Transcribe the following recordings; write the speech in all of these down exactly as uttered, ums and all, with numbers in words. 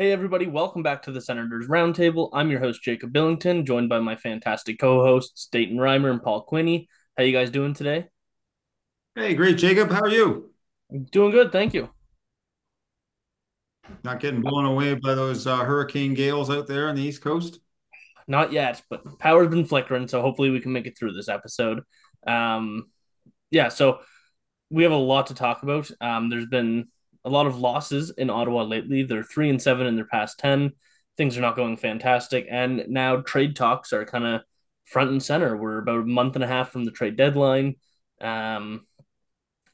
Hey everybody, welcome back to the Senators Roundtable. I'm your host, Jacob Billington, joined by my fantastic co-hosts, Dayton Reimer and Paul Quinney. How you guys doing today? Hey, great, Jacob. How are you? Doing good, thank you. Not getting blown away by those uh, hurricane gales out there on the East Coast? Not yet, but power's been flickering, so hopefully we can make it through this episode. Um, yeah, so we have a lot to talk about. Um, there's been a lot of losses in Ottawa lately. They're three and seven in their past ten. Things are not going fantastic. And now trade talks are kind of front and center. We're about a month and a half from the trade deadline. Um,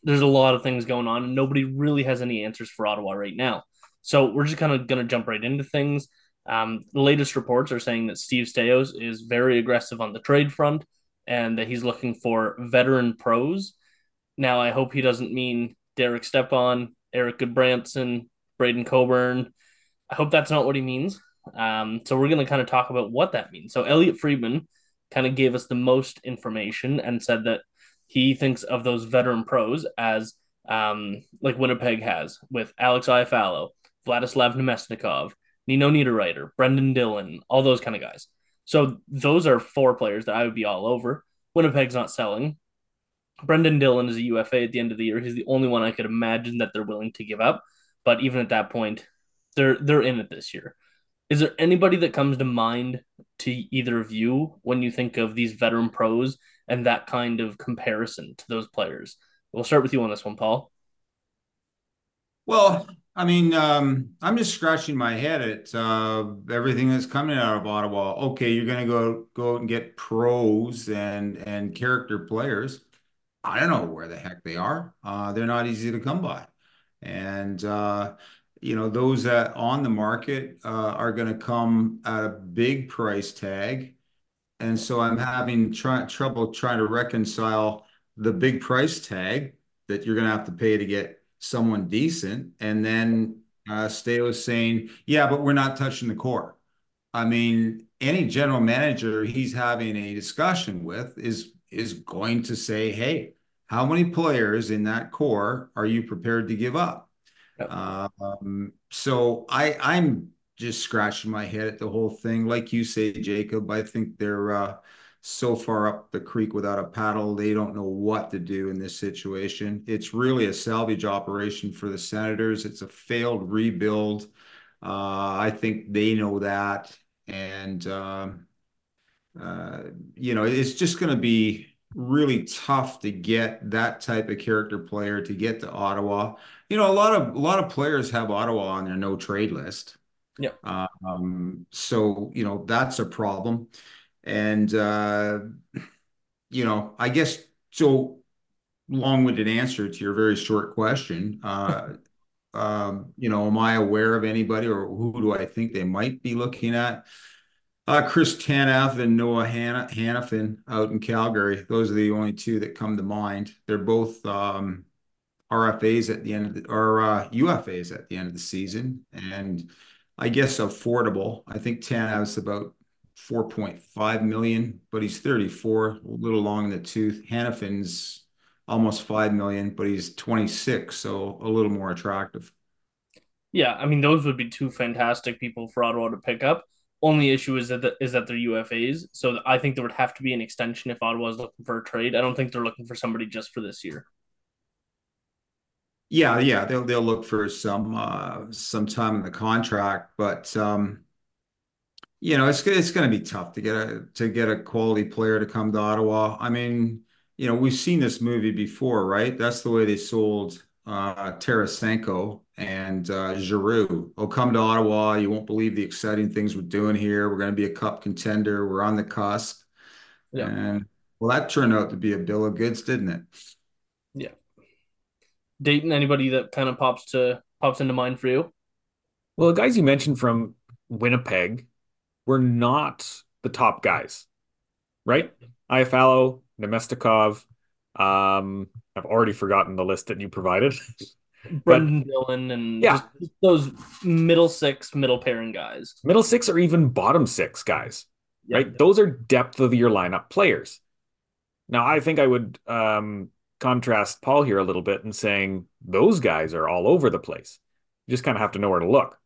there's a lot of things going on, and nobody really has any answers for Ottawa right now. So we're just kind of going to jump right into things. Um, the latest reports are saying that Steve Staios is very aggressive on the trade front and that he's looking for veteran pros. Now, I hope he doesn't mean Derek Stepan, Eric Goodbranson, Braden Coburn. I hope that's not what he means. Um, so we're going to kind of talk about what that means. So Elliot Friedman kind of gave us the most information and said that he thinks of those veteran pros as um, like Winnipeg has with Alex Iafallo, Vladislav Namestnikov, Nino Niederreiter, Brendan Dillon, all those kind of guys. So those are four players that I would be all over. Winnipeg's not selling. Brendan Dillon is a U F A at the end of the year. He's the only one I could imagine that they're willing to give up. But even at that point, they're they're in it this year. Is there anybody that comes to mind to either of you when you think of these veteran pros and that kind of comparison to those players? We'll start with you on this one, Paul. Well, I mean, um, I'm just scratching my head at uh, everything that's coming out of Ottawa. Okay, you're going to go go out and get pros and and character players. I don't know where the heck they are. Uh, they're not easy to come by. And, uh, you know, those that on the market uh, are going to come at a big price tag. And so I'm having try- trouble trying to reconcile the big price tag that you're going to have to pay to get someone decent. And then uh, Staios saying, yeah, but we're not touching the core. I mean, any general manager he's having a discussion with is is going to say, hey, how many players in that core are you prepared to give up? Yep. Um, so I, I'm just scratching my head at the whole thing. Like you say, Jacob, I think they're uh, so far up the creek without a paddle. They don't know what to do in this situation. It's really a salvage operation for the Senators. It's a failed rebuild. Uh, I think they know that. And, um, uh, you know, it's just going to be really tough to get that type of character player to get to Ottawa. You know, a lot of a lot of players have Ottawa on their no trade list. Yeah. Um, so, you know, that's a problem. And, uh, you know, I guess so long-winded answer to your very short question. Uh, um, you know, am I aware of anybody or who do I think they might be looking at? Uh, Chris Tanev and Noah Han- Hannafin out in Calgary. Those are the only two that come to mind. They're both um, R F As at the end of the, or uh, U F As at the end of the season, and I guess affordable. I think Tanev's about four point five million dollars, but he's thirty-four, a little long in the tooth. Hannafin's almost five million dollars, but he's twenty-six, so a little more attractive. Yeah, I mean, those would be two fantastic people for Ottawa to pick up. Only issue is that the, is that they're U F As, so I think there would have to be an extension if Ottawa is looking for a trade. I don't think they're looking for somebody just for this year. Yeah, yeah, they'll they'll look for some uh, some time in the contract, but um, you know it's it's going to be tough to get a to get a quality player to come to Ottawa. I mean, you know, we've seen this movie before, right? That's the way they sold uh, Tarasenko and uh, Giroux. Oh, come to Ottawa. You won't believe the exciting things we're doing here. We're going to be a cup contender. We're on the cusp. Yeah. And well, that turned out to be a bill of goods, didn't it? Yeah. Dayton, anybody that kind of pops to pops into mind for you? Well, the guys you mentioned from Winnipeg were not the top guys, right? Iafallo, Namestnikov. Um, I've already forgotten the list that you provided. Brendan Dillon and yeah. just those middle six, middle pairing guys. Middle six or even bottom six guys, yeah, right? Yeah. Those are depth of your lineup players. Now, I think I would um, contrast Paul here a little bit in saying those guys are all over the place. You just kind of have to know where to look.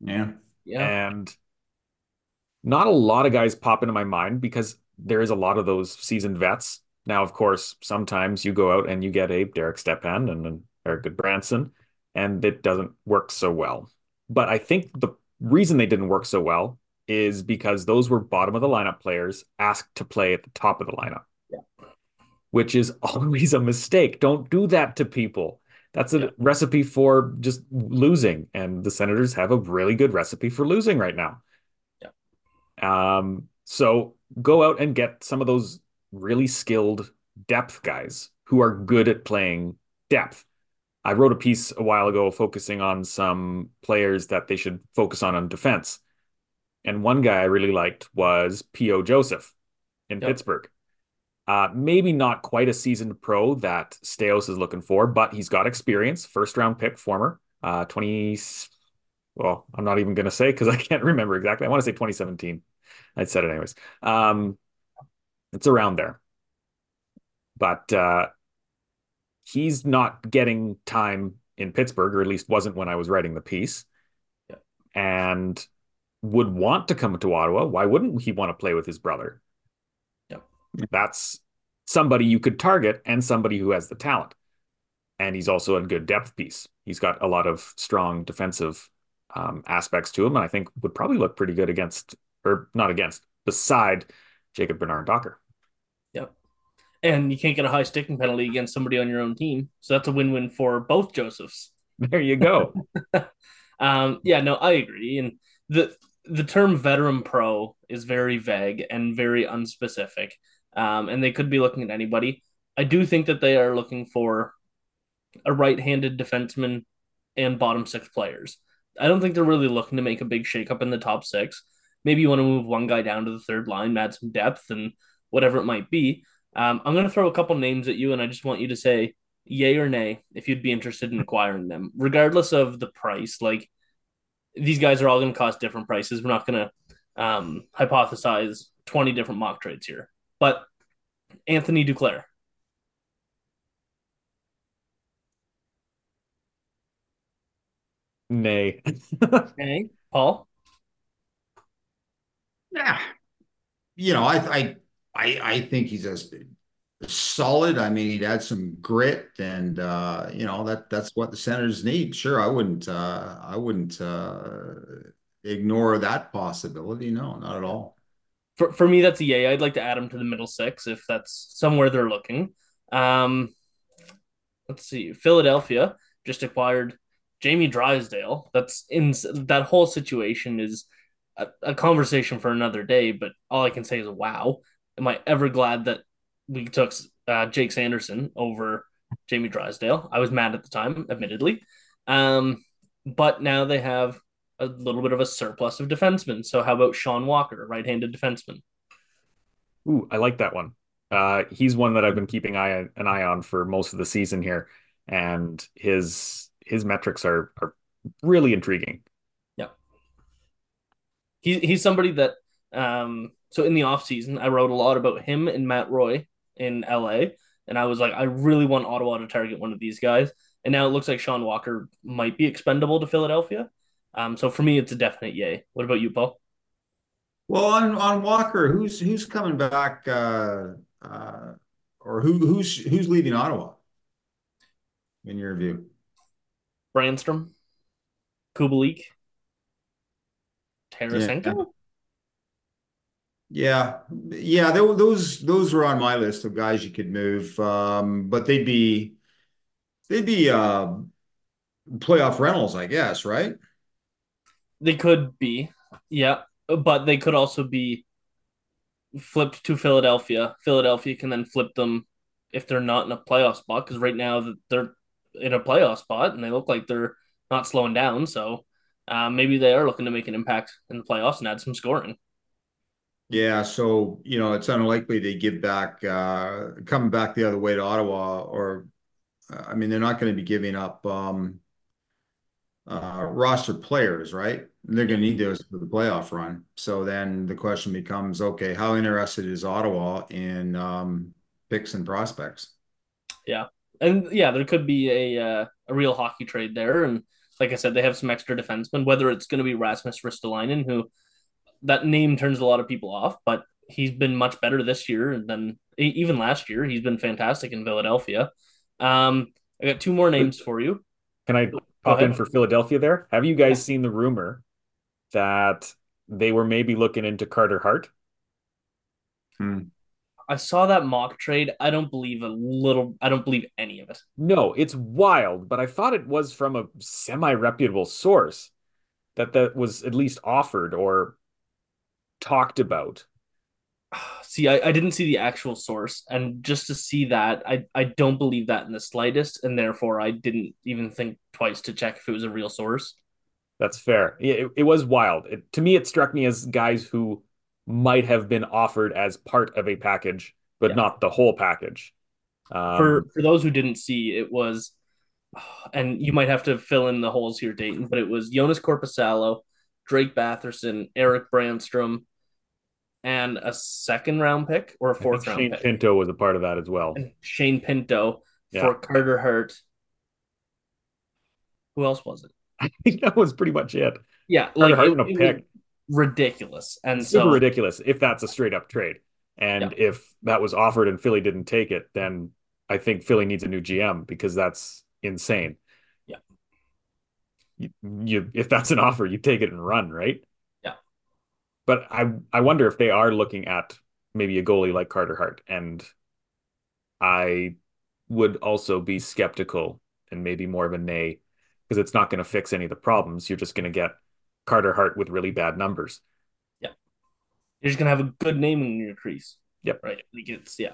Yeah. Yeah. And not a lot of guys pop into my mind because there is a lot of those seasoned vets. Now, of course, sometimes you go out and you get a Derek Stepan and an Eric Goodbranson, and it doesn't work so well. But I think the reason they didn't work so well is because those were bottom of the lineup players asked to play at the top of the lineup, yeah. which is always a mistake. Don't do that to people. That's a yeah. recipe for just losing. And the Senators have a really good recipe for losing right now. Yeah. Um, so go out and get some of those really skilled depth guys who are good at playing depth. I wrote a piece a while ago focusing on some players that they should focus on on defense. And one guy I really liked was P O. Joseph in yep. Pittsburgh. Uh, maybe not quite a seasoned pro that Staios is looking for, but he's got experience. First round pick, former uh, twenty. Well, I'm not even going to say because I can't remember exactly. I want to say twenty seventeen. I said it anyways. Um, it's around there. But uh, he's not getting time in Pittsburgh, or at least wasn't when I was writing the piece. Yeah. And would want to come to Ottawa. Why wouldn't he want to play with his brother? Yep. That's somebody you could target and somebody who has the talent. And he's also a good depth piece. He's got a lot of strong defensive um, aspects to him, and I think would probably look pretty good against, or not against, beside Jacob Bernard Docker. Yep. And you can't get a high sticking penalty against somebody on your own team. So that's a win-win for both Josephs. There you go. um, yeah, no, I agree. And the the term veteran pro is very vague and very unspecific, um, and they could be looking at anybody. I do think that they are looking for a right-handed defenseman and bottom six players. I don't think they're really looking to make a big shakeup in the top six. Maybe you want to move one guy down to the third line, add some depth, and whatever it might be. Um, I'm going to throw a couple names at you, and I just want you to say yay or nay if you'd be interested in acquiring them, regardless of the price. Like, these guys are all going to cost different prices. We're not going to um, hypothesize twenty different mock trades here. But Anthony Duclair. Nay. Nay. Paul? Yeah. You know, I, I I I think he's a solid. I mean, he'd add some grit, and uh, you know, that that's what the Senators need. Sure, I wouldn't uh, I wouldn't uh, ignore that possibility. No, not at all. For for me, that's a yay. I'd like to add him to the middle six if that's somewhere they're looking. Um, let's see. Philadelphia just acquired Jamie Drysdale. That's in that whole situation is a, a conversation for another day. But all I can say is, wow. Am I ever glad that we took uh, Jake Sanderson over Jamie Drysdale? I was mad at the time, admittedly. Um, but now they have a little bit of a surplus of defensemen. So how about Sean Walker, right-handed defenseman? Ooh, I like that one. Uh, he's one that I've been keeping eye, an eye on for most of the season here. And his his metrics are, are really intriguing. Yeah. He, he's somebody that... Um, So in the offseason, I wrote a lot about him and Matt Roy in L A, and I was like, I really want Ottawa to target one of these guys. And now it looks like Sean Walker might be expendable to Philadelphia. Um, so for me, it's a definite yay. What about you, Paul? Well, on, on Walker, who's who's coming back, uh, uh, or who who's who's leaving Ottawa? In your view, Brännström, Kubelik, Tarasenko. Yeah. Yeah, yeah, they, those those were on my list of guys you could move, um, but they'd be they'd be uh, playoff rentals, I guess, right? They could be, yeah, but they could also be flipped to Philadelphia. Philadelphia can then flip them if they're not in a playoff spot, because right now they're in a playoff spot and they look like they're not slowing down. So uh, maybe they are looking to make an impact in the playoffs and add some scoring. Yeah, so, you know, it's unlikely they give back, uh, come back the other way to Ottawa, or, I mean, they're not going to be giving up um, uh, roster players, right? They're going to need those for the playoff run. So then the question becomes, okay, how interested is Ottawa in um, picks and prospects? Yeah, and yeah, there could be a uh, a real hockey trade there, and like I said, they have some extra defensemen, whether it's going to be Rasmus Ristolainen, who that name turns a lot of people off, but he's been much better this year than even last year. He's been fantastic in Philadelphia. Um, I got two more names for you. Can I pop in for Philadelphia there? Have you guys yeah. seen the rumor that they were maybe looking into Carter Hart? Hmm. I saw that mock trade. I don't believe a little, I don't believe any of it. No, it's wild, but I thought it was from a semi-reputable source that that was at least offered or talked about. See, I, I didn't see the actual source, and just to see that, I, I don't believe that in the slightest, and therefore I didn't even think twice to check if it was a real source. That's fair. It, it was wild. It, to me, it struck me as guys who might have been offered as part of a package, but yeah. not the whole package. Um, for, for those who didn't see, it was, and you might have to fill in the holes here, Dayton, but it was Jonas Korpisalo, Drake Batherson, Erik Brännström, and a second round pick or a fourth round Shane pick. Shane Pinto was a part of that as well. And Shane Pinto yeah. for Carter Hart. Who else was it? I think that was pretty much it. Yeah. Carter like Hart and a pick. Ridiculous. And super so, ridiculous if that's a straight up trade. And yeah. if that was offered and Philly didn't take it, then I think Philly needs a new G M because that's insane. Yeah. You, you if that's an offer, you take it and run, right? But I, I wonder if they are looking at maybe a goalie like Carter Hart. And I would also be skeptical and maybe more of a nay because it's not going to fix any of the problems. You're just going to get Carter Hart with really bad numbers. Yeah. You're just going to have a good name in your crease. Yep. Right. Like it's, yeah.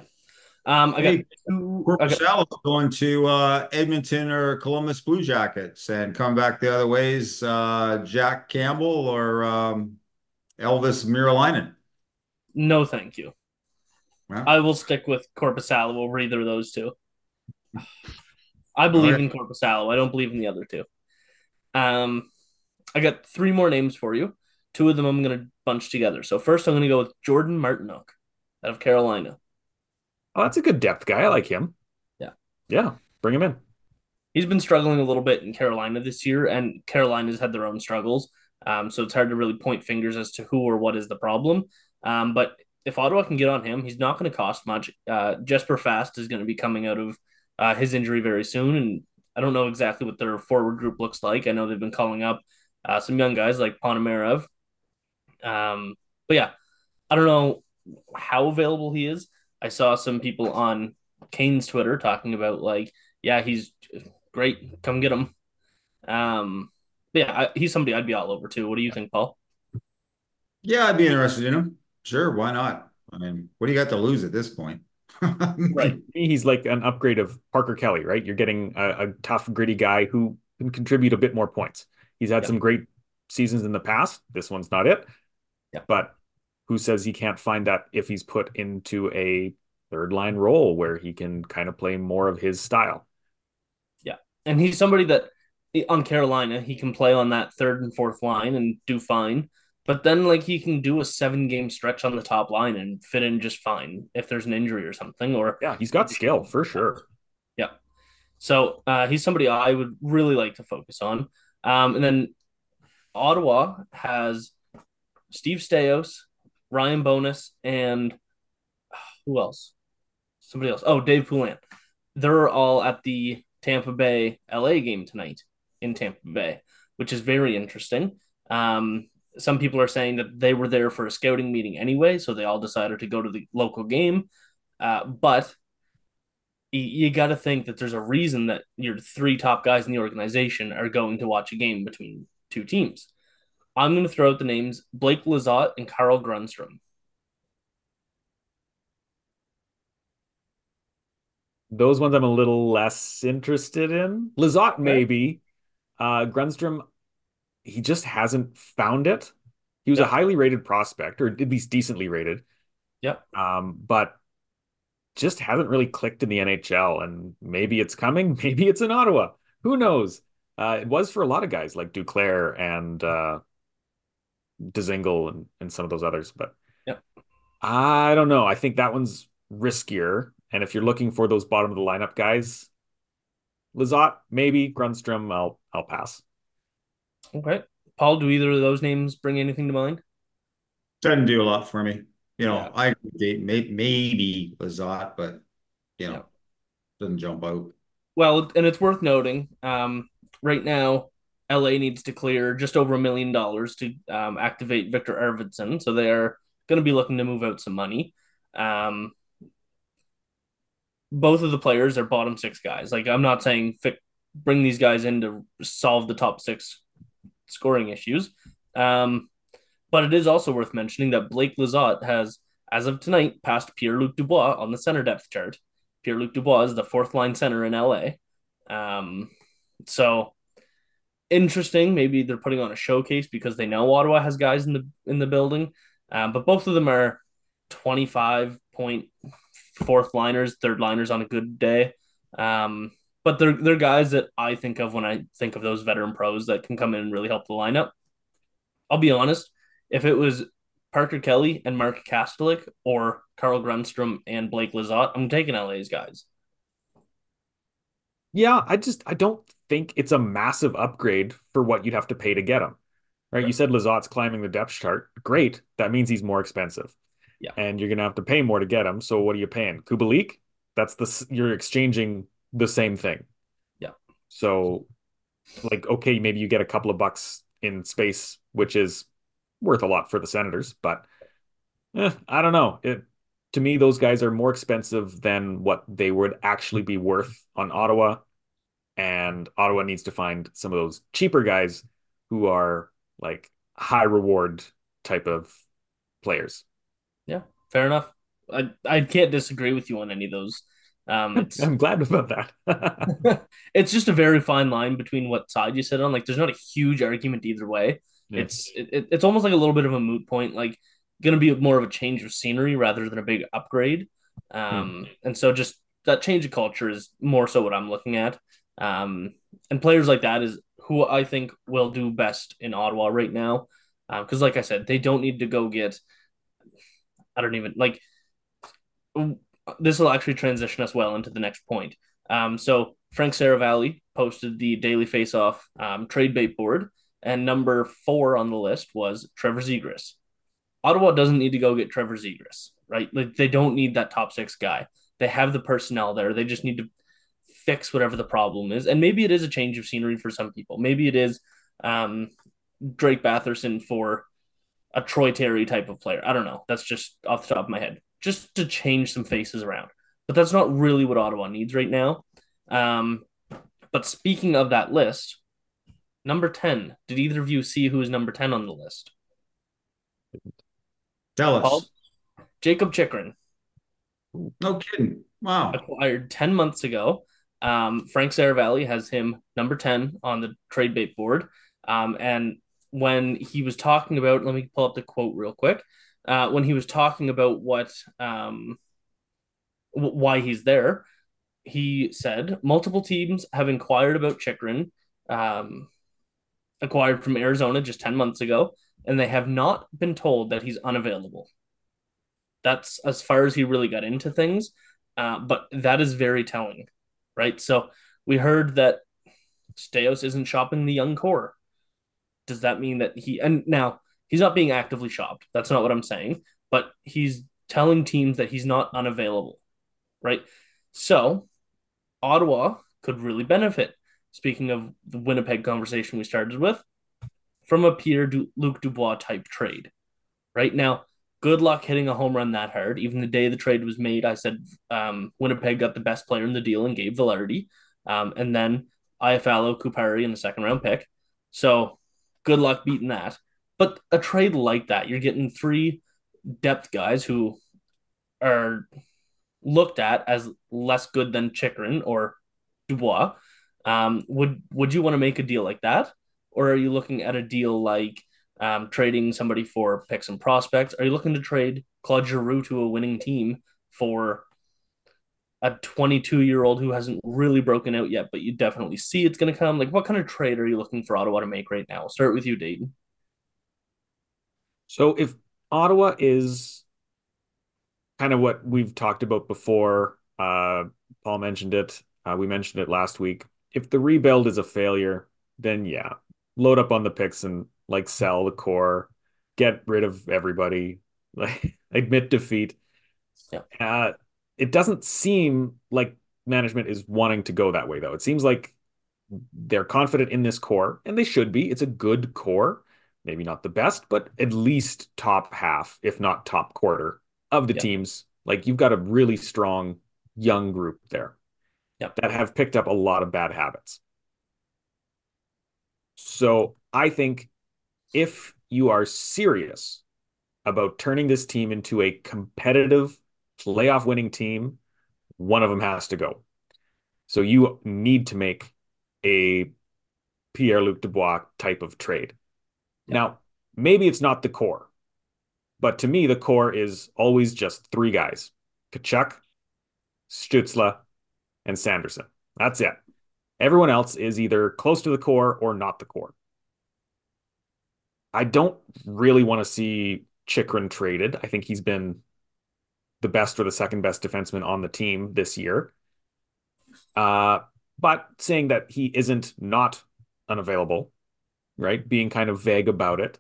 Um, I got hey, two. Korpisalo going to uh, Edmonton or Columbus Blue Jackets and come back the other ways. Uh, Jack Campbell or. Um... Elvis Mieralainen. No, thank you. Wow. I will stick with Korpisalo over either of those two. I believe right. in Korpisalo. I don't believe in the other two. Um, I got three more names for you. Two of them I'm going to bunch together. So first I'm going to go with Jordan Martinook out of Carolina. Oh, that's a good depth guy. I like him. Yeah. Yeah, bring him in. He's been struggling a little bit in Carolina this year, and Carolina's had their own struggles. Um, so it's hard to really point fingers as to who or what is the problem. Um, but if Ottawa can get on him, he's not going to cost much. Uh, Jesper Fast is going to be coming out of uh, his injury very soon. And I don't know exactly what their forward group looks like. I know they've been calling up uh, some young guys like Panamerev. Um, but yeah, I don't know how available he is. I saw some people on Kane's Twitter talking about like, yeah, he's great. Come get him. Um, Yeah, I, he's somebody I'd be all over too. What do you think, Paul? Yeah, I'd be interested in him. Sure, why not? I mean, what do you got to lose at this point? Right. He's like an upgrade of Parker Kelly, right? You're getting a, a tough, gritty guy who can contribute a bit more points. He's had yeah. some great seasons in the past. This one's not it. Yeah. But who says he can't find that if he's put into a third-line role where he can kind of play more of his style? Yeah, and he's somebody that on Carolina, he can play on that third and fourth line and do fine. But then, like, he can do a seven-game stretch on the top line and fit in just fine if there's an injury or something. Or yeah, he's got skill, for sure. Yeah. So uh, he's somebody I would really like to focus on. Um, and then Ottawa has Steve Staios, Ryan Bowness, and who else? Somebody else. Oh, Dave Poulin. They're all at the Tampa Bay-L A game tonight. In Tampa Bay, which is very interesting. Um, some people are saying that they were there for a scouting meeting anyway, so they all decided to go to the local game. Uh, but you, you got to think that there's a reason that your three top guys in the organization are going to watch a game between two teams. I'm going to throw out the names Blake Lizotte and Carl Grundstrom. Those ones I'm a little less interested in. Lizotte, maybe. Uh, Grundstrom, he just hasn't found it. He was yep. a highly rated prospect, or at least decently rated. Yep. Um, but just hasn't really clicked in the N H L, and maybe it's coming. Maybe it's in Ottawa. Who knows? Uh, it was for a lot of guys like Duclair and uh, Dzingel and, and some of those others. But yep. I don't know. I think that one's riskier. And if you're looking for those bottom of the lineup guys, Lizotte, maybe Grundstrom, I'll I'll pass. Okay. Paul, do either of those names bring anything to mind? Doesn't do a lot for me. You know, yeah. I agree, may, maybe Lizotte, but, you know, yeah. doesn't jump out. Well, and it's worth noting, um, right now, L A needs to clear just over a million dollars to um, activate Victor Arvidsson. So they are going to be looking to move out some money. Um, both of the players are bottom six guys. Like, I'm not saying fi- bring these guys in to solve the top six scoring issues. Um, but it is also worth mentioning that Blake Lizotte has, as of tonight, passed Pierre-Luc Dubois on the center depth chart. Pierre-Luc Dubois is the fourth line center in L A. Um, so interesting. Maybe they're putting on a showcase because they know Ottawa has guys in the in the building. Um, but both of them are twenty-five point fourth liners, third liners on a good day. Um, but they're they're guys that I think of when I think of those veteran pros that can come in and really help the lineup. I'll be honest. If it was Parker Kelly and Mark Kastelic or Carl Grundstrom and Blake Lizotte, I'm taking L A's guys. Yeah, I just I don't think it's a massive upgrade for what you'd have to pay to get him. Right? Right. You said Lizotte's climbing the depth chart. Great. That means he's more expensive. Yeah. And you're going to have to pay more to get him. So what are you paying? Kubelik? That's the you're exchanging the same thing. Yeah. So like okay, maybe you get a couple of bucks in space, which is worth a lot for the Senators, but eh, I don't know. It, to me, those guys are more expensive than what they would actually be worth on Ottawa, and Ottawa needs to find some of those cheaper guys who are like high reward type of players. Yeah, fair enough. I, I can't disagree with you on any of those. Um, it's, I'm glad about that. It's just a very fine line between what side you sit on. Like, there's not a huge argument either way. It's it, it's almost like a little bit of a moot point, like going to be more of a change of scenery rather than a big upgrade. Um, hmm. And so just that change of culture is more so what I'm looking at. Um, and players like that is who I think will do best in Ottawa right now. Because uh, like I said, they don't need to go get, I don't even, like, this will actually transition us well into the next point. Um, so Frank Saravalli posted the Daily Faceoff um, trade bait board. And number four on the list was Trevor Zegras. Ottawa doesn't need to go get Trevor Zegras, right? Like, they don't need that top six guy. They have the personnel there. They just need to fix whatever the problem is. And maybe it is a change of scenery for some people. Maybe it is um, Drake Batherson for a Troy Terry type of player. I don't know. That's just off the top of my head, just to change some faces around. But that's not really what Ottawa needs right now. Um, but speaking of that list, number ten. Did either of you see who is number ten on the list? Tell us. Paul? Jacob Chychrun. No kidding. Wow. Acquired ten months ago. Um, Frank Saravalli has him number ten on the trade bait board. Um, and when he was talking about, let me pull up the quote real quick. Uh, when he was talking about what, um, w- why he's there, he said multiple teams have inquired about Chychrun. Um, acquired from Arizona just ten months ago, and they have not been told that he's unavailable. That's as far as he really got into things, uh, but that is very telling, right? So we heard that Staios isn't shopping the young core. Does that mean that he, and now he's not being actively shopped. That's not what I'm saying, but he's telling teams that he's not unavailable, right? So Ottawa could really benefit. Speaking of the Winnipeg conversation we started with, from a Pierre-Luc Dubois type trade. Right now, good luck hitting a home run that hard. Even the day the trade was made, I said um, Winnipeg got the best player in the deal and gave Velarde. Um, and then Iafallo, Kupari in the second round pick. So good luck beating that. But a trade like that, you're getting three depth guys who are looked at as less good than Chychrun or Dubois. Um, would would you want to make a deal like that? Or are you looking at a deal like um, trading somebody for picks and prospects? Are you looking to trade Claude Giroux to a winning team for a twenty-two-year-old who hasn't really broken out yet, but you definitely see it's going to come? Like, what kind of trade are you looking for Ottawa to make right now? I'll start with you, Dayton. So if Ottawa is kind of what we've talked about before, uh, Paul mentioned it, uh, we mentioned it last week, if the rebuild is a failure, then yeah, load up on the picks and like sell the core, get rid of everybody, like admit defeat. Yeah. Uh, it doesn't seem like management is wanting to go that way, though. It seems like they're confident in this core, and they should be. It's a good core, maybe not the best, but at least top half, if not top quarter of the yeah. teams. Like, you've got a really strong young group there yeah. that have picked up a lot of bad habits. So I think if you are serious about turning this team into a competitive playoff winning team, one of them has to go. So you need to make a Pierre-Luc Dubois type of trade. Yeah. Now, maybe it's not the core, but to me, the core is always just three guys: Tkachuk, Stützle, and Sanderson. That's it. Everyone else is either close to the core or not the core. I don't really want to see Chychrun traded. I think he's been the best or the second best defenseman on the team this year. Uh, but saying that he isn't not unavailable, right? Being kind of vague about it.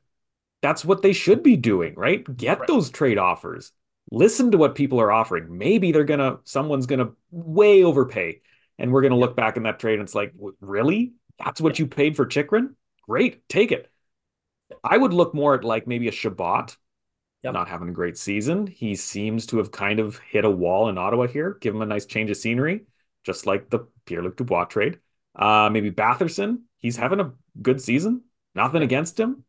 That's what they should be doing, right? Get right. those trade offers. Listen to what people are offering. Maybe they're going to, someone's going to way overpay. And we're going to look back in that trade and it's like, really? That's what you paid for Chychrun? Great. Take it. I would look more at like maybe a Chabot. Yep. Not having a great season. He seems to have kind of hit a wall in Ottawa here. Give him a nice change of scenery, just like the Pierre-Luc Dubois trade. Uh, maybe Batherson. He's having a good season. Nothing yep. against him.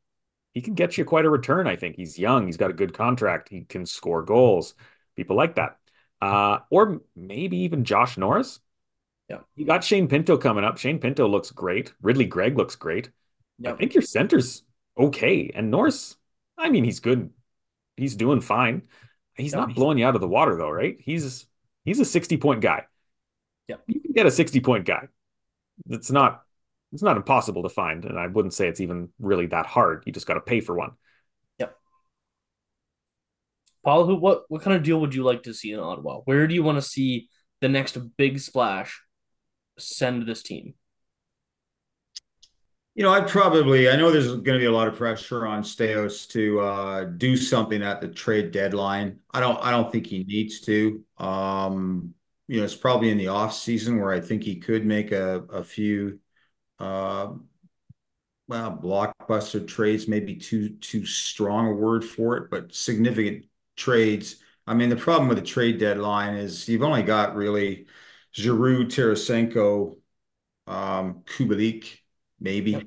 He can get you quite a return, I think. He's young. He's got a good contract. He can score goals. People like that. Uh, or maybe even Josh Norris. Yeah, you got Shane Pinto coming up. Shane Pinto looks great. Ridley Gregg looks great. Yep. I think your center's okay. And Norris, I mean, he's good. He's doing fine. He's yeah, not he's... blowing you out of the water, though, right? He's he's a sixty-point guy. Yeah, you can get a sixty-point guy. It's not it's not impossible to find, and I wouldn't say it's even really that hard. You just got to pay for one. Yep. Paul, who what what kind of deal would you like to see in Ottawa? Where do you want to see the next big splash send this team? You know, I probably, I know there's going to be a lot of pressure on Staios to uh, do something at the trade deadline. I don't, I don't think he needs to. Um, you know, it's probably in the off season where I think he could make a, a few, uh, well, blockbuster trades, maybe too, too strong a word for it, but significant trades. I mean, the problem with the trade deadline is you've only got really Giroux, Tarasenko, um, Kubelik, maybe yep.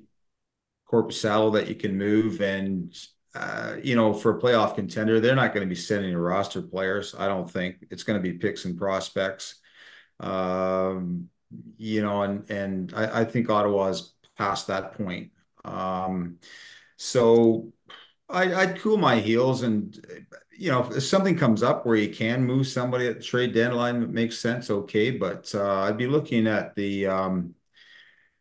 Korpisalo that you can move. And, uh, you know, for a playoff contender, they're not going to be sending roster players. I don't think it's going to be picks and prospects, um, you know, and, and I, I think Ottawa's past that point. Um, so I, I'd cool my heels and, you know, if something comes up where you can move somebody at the trade deadline that makes sense. Okay. But uh, I'd be looking at the, um,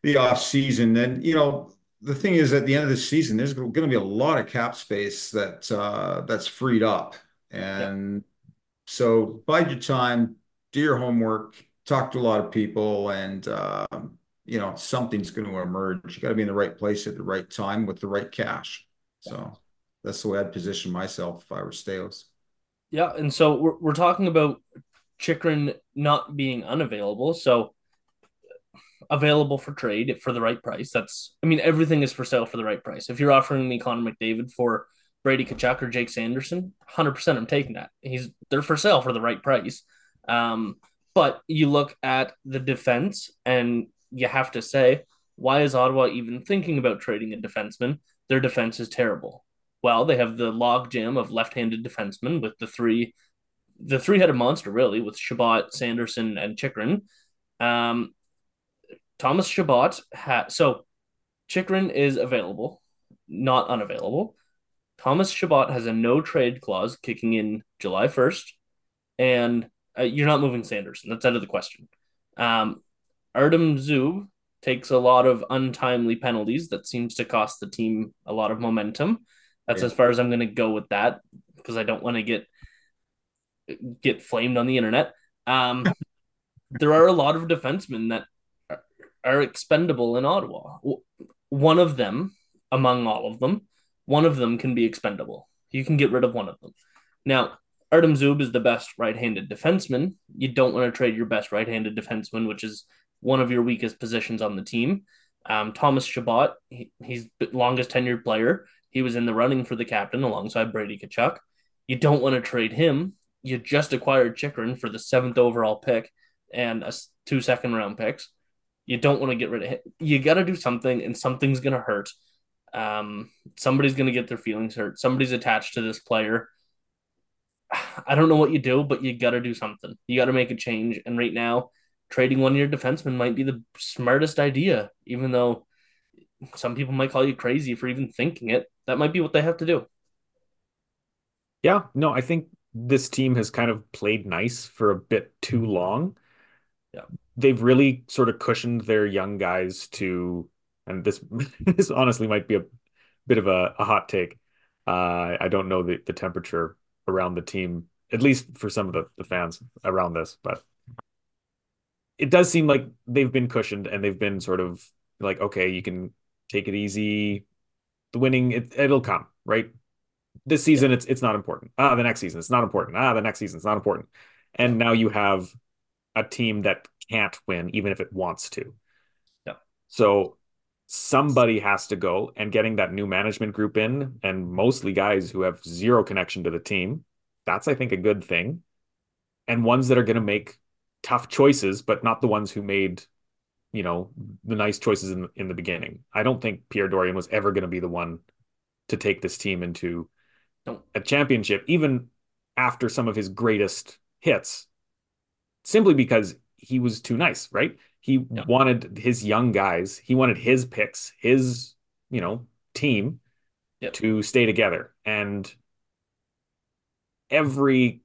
the offseason. And, you know, the thing is, at the end of the season, there's going to be a lot of cap space that uh, that's freed up. And yeah. so bide your time, do your homework, talk to a lot of people, and, uh, you know, something's going to emerge. You got to be in the right place at the right time with the right cash. So that's the way I'd position myself if I were Staios. Yeah, and so we're, we're talking about Chychrun not being unavailable. So available for trade for the right price. That's, I mean, everything is for sale for the right price. If you're offering me Connor McDavid for Brady Tkachuk or Jake Sanderson, one hundred percent I'm taking that. He's they're for sale for the right price. Um, but you look at the defense and you have to say, why is Ottawa even thinking about trading a defenseman? Their defense is terrible. Well, they have the logjam of left-handed defensemen with the three, the three-headed monster, really, with Chabot, Sanderson, and Chychrun. Um, Thomas Chabot, ha- so Chychrun is available, not unavailable. Thomas Chabot has a no-trade clause kicking in July first, and uh, you're not moving Sanderson. That's out of the question. Um, Artem Zub takes a lot of untimely penalties that seems to cost the team a lot of momentum. That's yeah. as far as I'm going to go with that, because I don't want to get get flamed on the internet. Um, there are a lot of defensemen that are expendable in Ottawa. one of them, among all of them, one of them can be expendable. You can get rid of one of them. Now, Artem Zub is the best right-handed defenseman. You don't want to trade your best right-handed defenseman, which is one of your weakest positions on the team. Um, Thomas Chabot, he, he's the longest tenured player. He was in the running for the captain alongside Brady Tkachuk. You don't want to trade him. You just acquired Chychrun for the seventh overall pick and a two second round picks. You don't want to get rid of him. You got to do something, and something's going to hurt. Um, somebody's going to get their feelings hurt. Somebody's attached to this player. I don't know what you do, but you got to do something. You got to make a change. And right now, trading one of your defensemen might be the smartest idea, even though some people might call you crazy for even thinking it. That might be what they have to do. Yeah, no, I think this team has kind of played nice for a bit too long. Yeah, they've really sort of cushioned their young guys to, and this this honestly might be a bit of a, a hot take. Uh, I don't know the, the temperature around the team, at least for some of the, the fans around this, but it does seem like they've been cushioned and they've been sort of like, okay, you can take it easy. The winning, it, it'll come, right? This season, it's it's not important. Ah, the next season, it's not important. Ah, the next season, it's not important. And now you have a team that can't win, even if it wants to. Yeah. So somebody has to go, and getting that new management group in, and mostly guys who have zero connection to the team, that's, I think, a good thing. And ones that are going to make tough choices, but not the ones who made, you know, the nice choices in, in the beginning. I don't think Pierre Dorion was ever going to be the one to take this team into a championship, even after some of his greatest hits, simply because he was too nice, right? He yeah. wanted his young guys, he wanted his picks, his, you know, team yep. to stay together. And every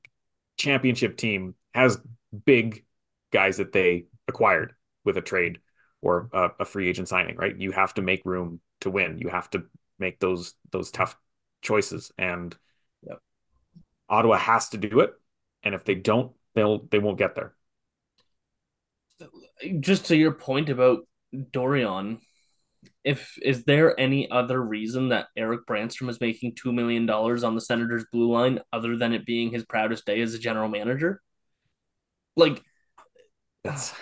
championship team has big guys that they acquired with a trade or a, a free agent signing, right? You have to make room to win. You have to make those those tough choices, and yep. Ottawa has to do it. And if they don't, they'll they won't get there. Just to your point about Dorion, if is there any other reason that Erik Brännström is making two million dollars on the Senators' blue line other than it being his proudest day as a general manager? Like that's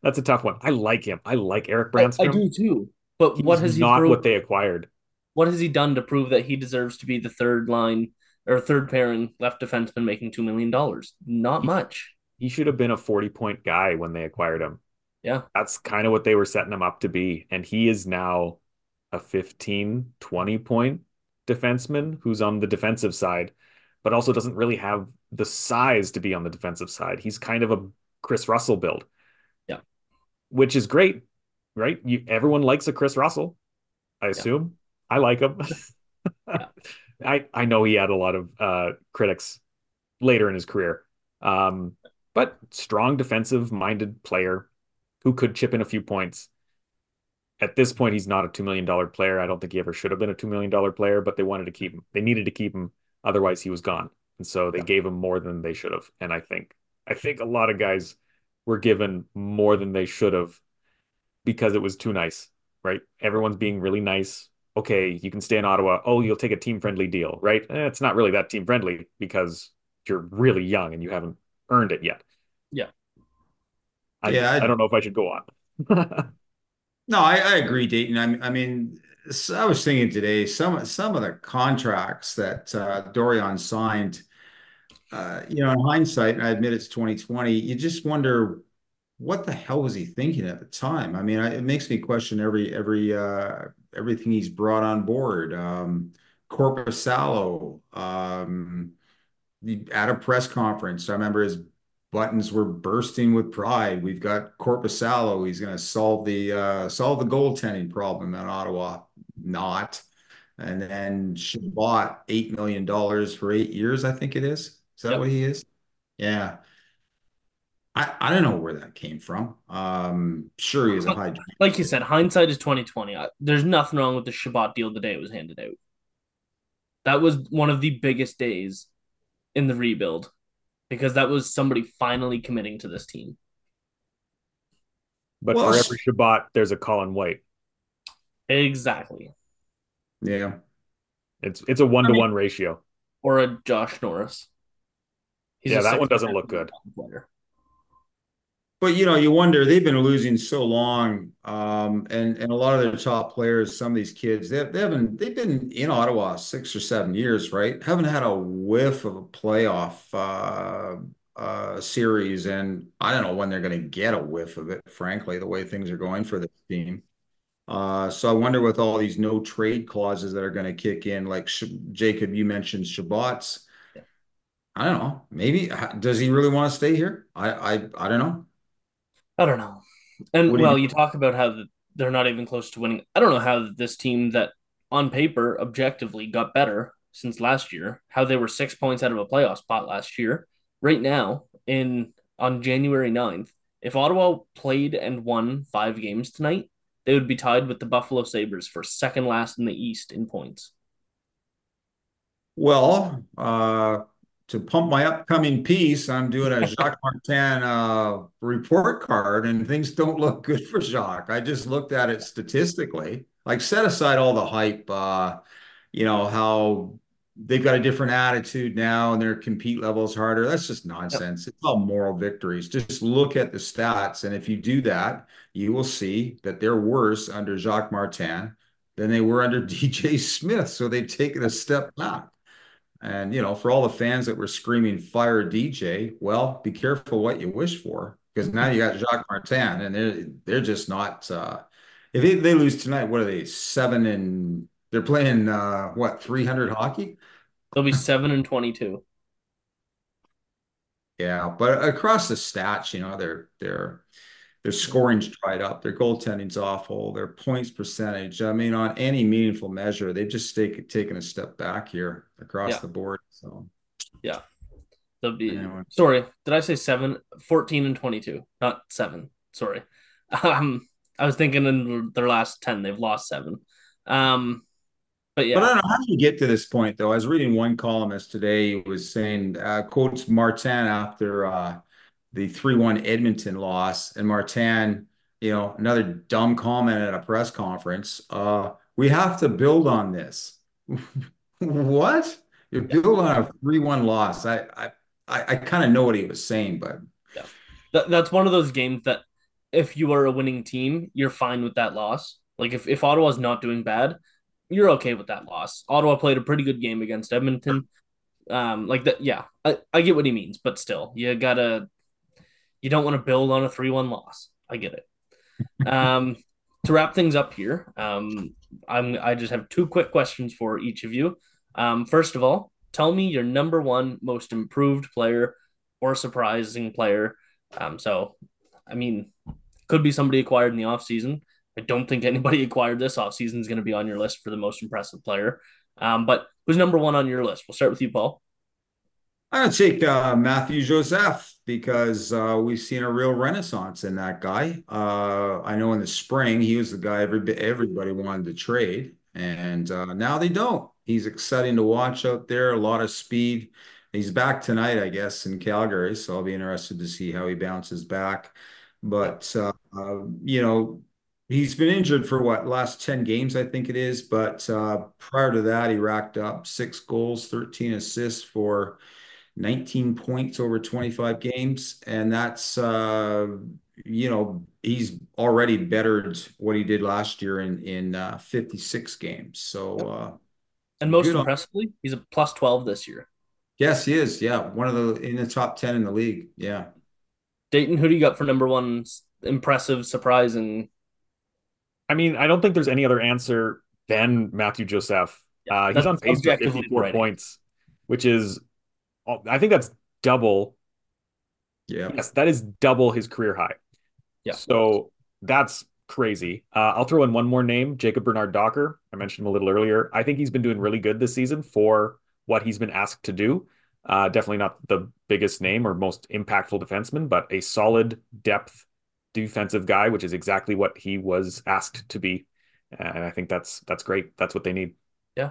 that's a tough one. I like him. I like Erik Brännström. I, I do too. But He's what has not he proved? What they acquired? What has he done to prove that he deserves to be the third line or third pairing left defenseman making two million dollars? Not he, much. He should have been a forty point guy when they acquired him. Yeah. That's kind of what they were setting him up to be. And he is now a fifteen, twenty point defenseman who's on the defensive side, but also doesn't really have the size to be on the defensive side. He's kind of a Chris Russell build. Yeah. Which is great, right? You, everyone likes a Chris Russell, I assume. Yeah. I like him. yeah. I, I know he had a lot of uh, critics later in his career, um, but strong defensive-minded player who could chip in a few points. At this point, he's not a two million dollars player. I don't think he ever should have been a two million dollars player, but they wanted to keep him. They needed to keep him. Otherwise, he was gone. And so they yeah. gave him more than they should have. And I think I think a lot of guys were given more than they should have because it was too nice, right? Everyone's being really nice. Okay, you can stay in Ottawa. Oh, you'll take a team-friendly deal, right? Eh, it's not really that team-friendly because you're really young and you haven't earned it yet. Yeah. I, yeah, I, I don't know if I should go on. No, I, I agree, Dayton. I, I mean, I was thinking today, some some of the contracts that uh, Dorion signed, uh, you know, in hindsight, and I admit it's twenty twenty, you just wonder, what the hell was he thinking at the time? I mean, I, it makes me question every every uh, everything he's brought on board. Um, Korpisalo, um, at a press conference, I remember his buttons were bursting with pride. We've got Korpisalo. He's going to solve the uh, solve the goaltending problem in Ottawa. Not, and then Chabot, eight million dollars for eight years. I think it is. Is that yep. what he is? Yeah. I, I don't know where that came from. Um, sure, he was a high. Like you said, hindsight is twenty twenty. There's nothing wrong with the Chabot deal the day it was handed out. That was one of the biggest days in the rebuild because that was somebody finally committing to this team. But well, for every Chabot, there's a Colin White. Exactly. Yeah. It's it's a one-to-one I mean, ratio. Or a Josh Norris. He's yeah, that one doesn't look good. Player. But, you know, you wonder, they've been losing so long, um, and, and a lot of their top players, some of these kids, they, they haven't, they've been in Ottawa six or seven years, right? Haven't had a whiff of a playoff uh, uh, series, and I don't know when they're going to get a whiff of it, frankly, the way things are going for this team. Uh, so I wonder with all these no trade clauses that are going to kick in, like Sh- Jacob, you mentioned Shabbat's. Yeah. I don't know. Maybe does he really want to stay here? I I, I don't know. I don't know. And well, you-, you talk about how they're not even close to winning. I don't know how this team that on paper objectively got better since last year, how they were six points out of a playoff spot last year. Right now, in on January ninth, if Ottawa played and won five games tonight, they would be tied with the Buffalo Sabres for second last in the East in points. Well, uh, to pump my upcoming piece, I'm doing a Jacques Martin uh, report card, and things don't look good for Jacques. I just looked at it statistically. Like, set aside all the hype, uh, you know, how they've got a different attitude now and their compete level's harder. That's just nonsense. It's all moral victories. Just look at the stats. And if you do that, you will see that they're worse under Jacques Martin than they were under D J Smith. So they've taken a step back. And, you know, for all the fans that were screaming, fire D J, well, be careful what you wish for, because now you got Jacques Martin, and they're, they're just not uh, – if they, they lose tonight, what are they, seven and – they're playing, uh, what, three hundred hockey? They'll be seven and twenty-two. Yeah, but across the stats, you know, their their their scoring's dried up, their goaltending's awful, their points percentage. I mean, on any meaningful measure, they've just take, taken a step back here across yeah. the board. So yeah, they'll be. Anyway. Sorry, did I say seven? fourteen and twenty-two, not seven. Sorry, um, I was thinking in their last ten, they've lost seven. Um. But, yeah. But I don't know how you get to this point, though. I was reading one columnist today who was saying, uh, quotes Martin after uh, the three one Edmonton loss. And Martin, you know, another dumb comment at a press conference. Uh, we have to build on this. What? You yeah. build on a three one loss. I I, I, I kind of know what he was saying, but. Yeah. That, that's one of those games that if you are a winning team, you're fine with that loss. Like if, if Ottawa's not doing bad, you're okay with that loss. Ottawa played a pretty good game against Edmonton. Um, like that, yeah, I, I get what he means, but still, you gotta, you don't want to build on a three one loss. I get it. Um, to wrap things up here, um, I'm I just have two quick questions for each of you. Um, first of all, tell me your number one most improved player or surprising player. Um, so, I mean, could be somebody acquired in the offseason. I don't think anybody acquired this offseason is going to be on your list for the most impressive player. Um, but who's number one on your list? We'll start with you, Paul. I'll take uh, Matthew Joseph, because uh, we've seen a real renaissance in that guy. Uh, I know in the spring he was the guy every, everybody wanted to trade, and uh, now they don't. He's exciting to watch out there, a lot of speed. He's back tonight, I guess, in Calgary, so I'll be interested to see how he bounces back. But, uh, uh, you know, he's been injured for, what, last ten games, I think it is. But uh, prior to that, he racked up six goals, thirteen assists for nineteen points over twenty-five games. And that's, uh, you know, he's already bettered what he did last year in, in uh, fifty-six games. So, uh, and most impressively, on. he's a plus twelve this year. Yes, he is. Yeah, one of the in the top ten in the league. Yeah. Dayton, who do you got for number one? Impressive, surprising. I mean, I don't think there's any other answer than Matthew Joseph. Yeah, uh, he's on pace for fifty-four points, which is, I think that's double. Yeah. Yes, that is double his career high. Yeah. So that's crazy. Uh, I'll throw in one more name, Jacob Bernard Docker. I mentioned him a little earlier. I think he's been doing really good this season for what he's been asked to do. Uh, definitely not the biggest name or most impactful defenseman, but a solid depth defensive guy, which is exactly what he was asked to be, and I think that's that's great. That's what they need. Yeah,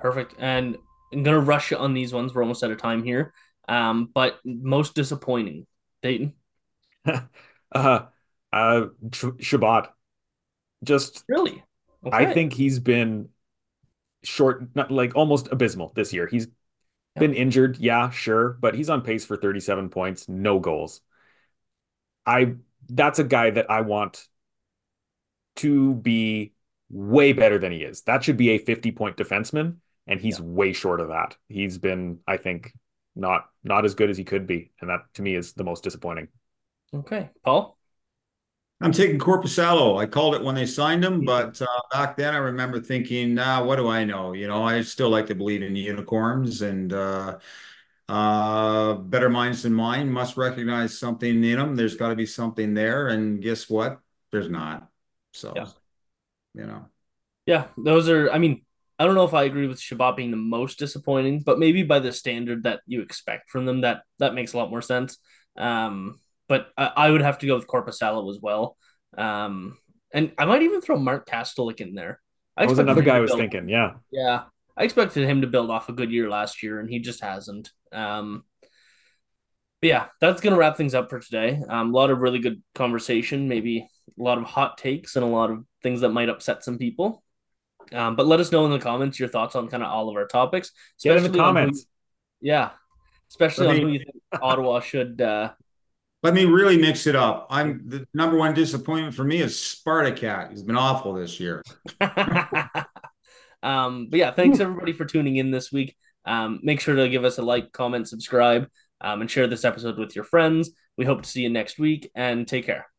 perfect. And I'm gonna rush on these ones. We're almost out of time here. Um, but most disappointing, Dayton. uh, uh, Shabbat. Just really, Okay. I think he's been short, not like almost abysmal this year. He's yeah. been injured. Yeah, sure. But he's on pace for thirty-seven points, no goals. I, that's a guy that I want to be way better than he is. That should be a fifty point defenseman. And he's yeah. way short of that. He's been, I think, not, not as good as he could be. And that to me is the most disappointing. Okay. Paul? I'm taking Korpisalo. I called it when they signed him, but uh, back then I remember thinking, nah, what do I know? You know, I still like to believe in unicorns, and uh, uh, better minds than mine must recognize something in them. There's got to be something there. And guess what? There's not. So, yeah. you know. Yeah, those are, I mean, I don't know if I agree with Shabbat being the most disappointing, but maybe by the standard that you expect from them, that that makes a lot more sense. Um, but I, I would have to go with Korpisalo as well. Um, and I might even throw Mark Kastelic in there. I that was another guy I was build, thinking, yeah. Yeah, I expected him to build off a good year last year, and he just hasn't. Um, but yeah, that's going to wrap things up for today. Um, a lot of really good conversation, maybe a lot of hot takes and a lot of things that might upset some people. Um, but let us know in the comments your thoughts on kind of all of our topics. Get in the comments. You, yeah. Especially let on me, who you think Ottawa should. Uh... Let me really mix it up. I'm the number one disappointment for me is Spartacat. He's been awful this year. um, but yeah, thanks everybody for tuning in this week. Um, make sure to give us a like, comment, subscribe, um, and share this episode with your friends. We hope to see you next week, and take care.